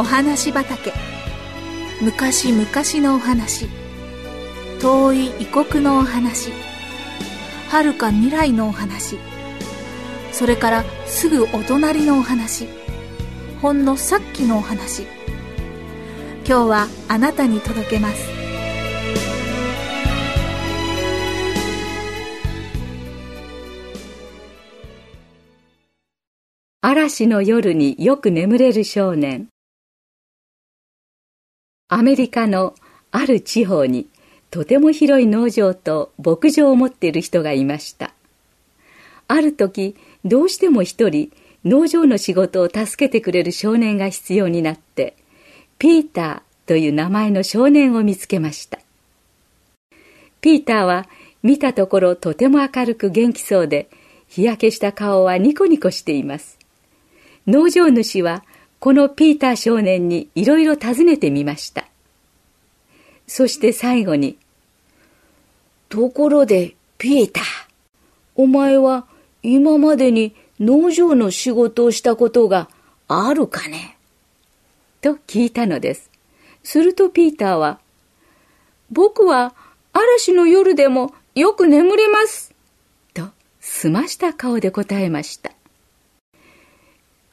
お話畑。昔々のお話、遠い異国のお話、遥か未来のお話、それからすぐお隣のお話、ほんのさっきのお話。今日はあなたに届けます。嵐の夜によく眠れる少年。アメリカのある地方にとても広い農場と牧場を持っている人がいました。ある時、どうしても一人農場の仕事を助けてくれる少年が必要になって、ピーターという名前の少年を見つけました。ピーターは見たところとても明るく元気そうで、日焼けした顔はニコニコしています。農場主はこのピーター少年にいろいろ尋ねてみました。そして最後に、ところでピーター、お前は今までに農場の仕事をしたことがあるかね？と聞いたのです。するとピーターは、僕は嵐の夜でもよく眠れます。と澄ました顔で答えました。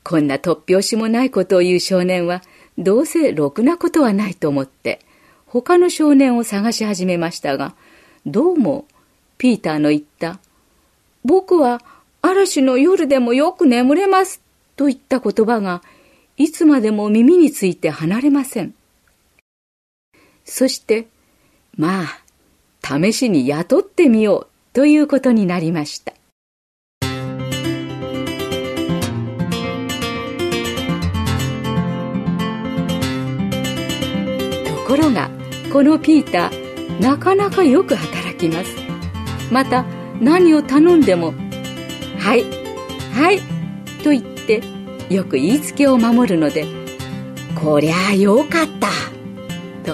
こんな突拍子もないことを言う少年は、どうせろくなことはないと思って、他の少年を探し始めましたが、どうもピーターの言った「僕は嵐の夜でもよく眠れます」と言った言葉がいつまでも耳について離れません。そして「まあ試しに雇ってみよう」ということになりました。ところがこのピーター、なかなかよく働きます。また何を頼んでも「はいはい」と言ってよく言いつけを守るので「こりゃあよかった」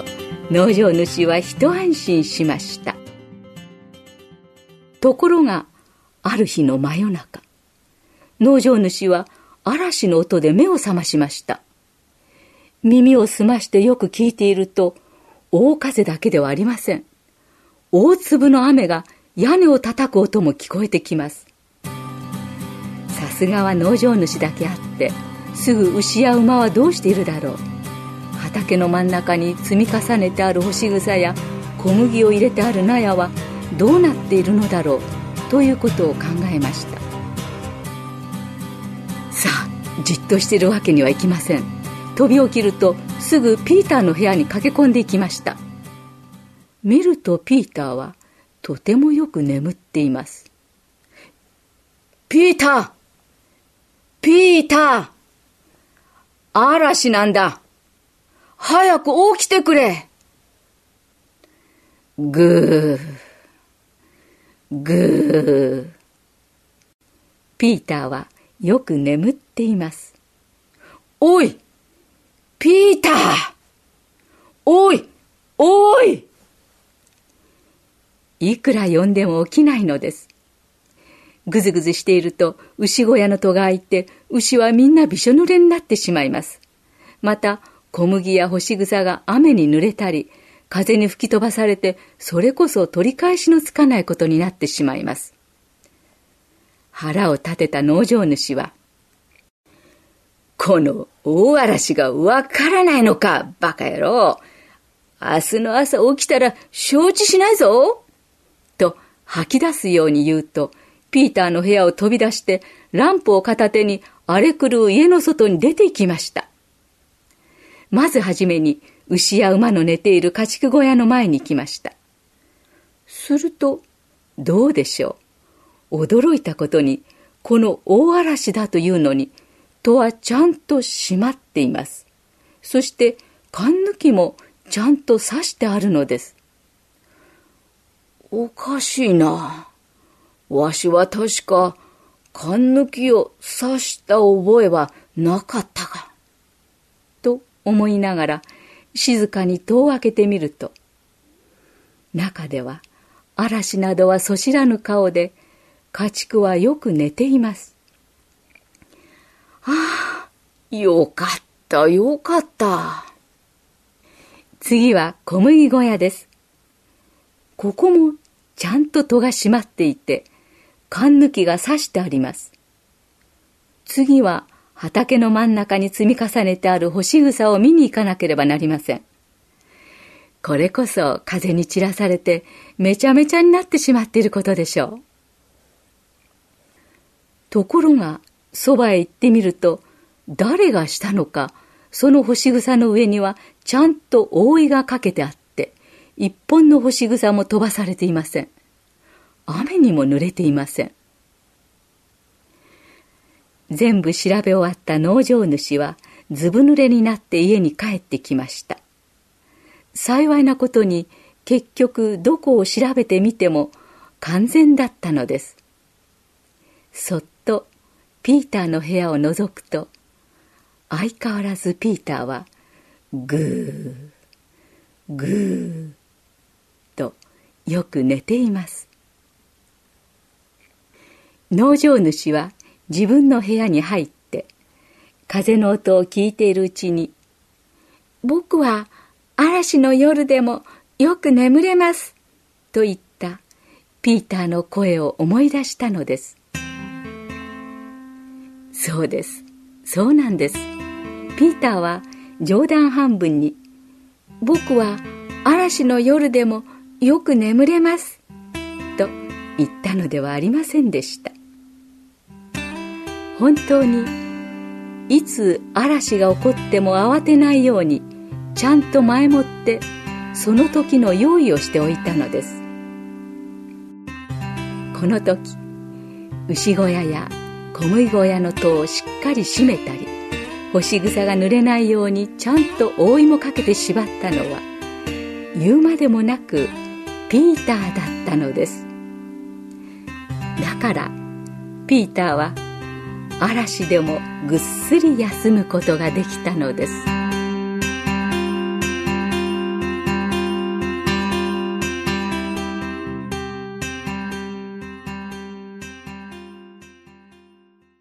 と農場主は一安心しました。ところがある日の真夜中、農場主は嵐の音で目を覚ましました。耳を澄ましてよく聞いていると、大風だけではありません。大粒の雨が屋根を叩く音も聞こえてきます。さすがは農場主だけあって、すぐ牛や馬はどうしているだろう。畑の真ん中に積み重ねてある干し草や小麦を入れてある納屋はどうなっているのだろうということを考えました。さあ、じっとしているわけにはいきません。飛び起きるとすぐピーターの部屋に駆け込んでいきました。見るとピーターはとてもよく眠っています。ピーター、ピーター、嵐なんだ、早く起きてくれ。ぐーぐー。ピーターはよく眠っています。おいピーター、おいおい。いくら呼んでも起きないのです。ぐずぐずしていると牛小屋の戸が開いて、牛はみんなびしょ濡れになってしまいます。また小麦や干し草が雨に濡れたり、風に吹き飛ばされて、それこそ取り返しのつかないことになってしまいます。腹を立てた農場主は、この大嵐がわからないのか、バカ野郎。明日の朝起きたら承知しないぞ。と吐き出すように言うと、ピーターの部屋を飛び出して、ランプを片手に荒れ狂う家の外に出て行きました。まずはじめに、牛や馬の寝ている家畜小屋の前に来ました。すると、どうでしょう。驚いたことに、この大嵐だというのに、戸はちゃんと閉まっています。そして缶抜きもちゃんと刺してあるのです。おかしいな。わしは確か缶抜きを刺した覚えはなかったが。と思いながら静かに戸を開けてみると、中では嵐などはそしらぬ顔で、家畜はよく寝ています。ああ、よかった、よかった。次は小麦小屋です。ここもちゃんと戸が閉まっていて、缶抜きが刺してあります。次は畑の真ん中に積み重ねてある干し草を見に行かなければなりません。これこそ風に散らされてめちゃめちゃになってしまっていることでしょう。ところがそばへ行ってみると、誰がしたのか、その干し草の上にはちゃんと覆いがかけてあって、一本の干し草も飛ばされていません。雨にも濡れていません。全部調べ終わった農場主はずぶ濡れになって家に帰ってきました。幸いなことに結局どこを調べてみても完全だったのです。そっとピーターの部屋を覗くと、相変わらずピーターはぐーぐーとよく寝ています。農場主は自分の部屋に入って風の音を聞いているうちに、僕は嵐の夜でもよく眠れますと言ったピーターの声を思い出したのです。そうです、そうなんです。ピーターは冗談半分に、僕は嵐の夜でもよく眠れますと言ったのではありませんでした。本当にいつ嵐が起こっても慌てないように、ちゃんと前もってその時の用意をしておいたのです。この時、牛小屋や小麦小屋の戸をしっかり閉めたり、干し草が濡れないようにちゃんと覆いもかけて縛ったのは、言うまでもなくピーターだったのです。だからピーターは嵐でもぐっすり休むことができたのです。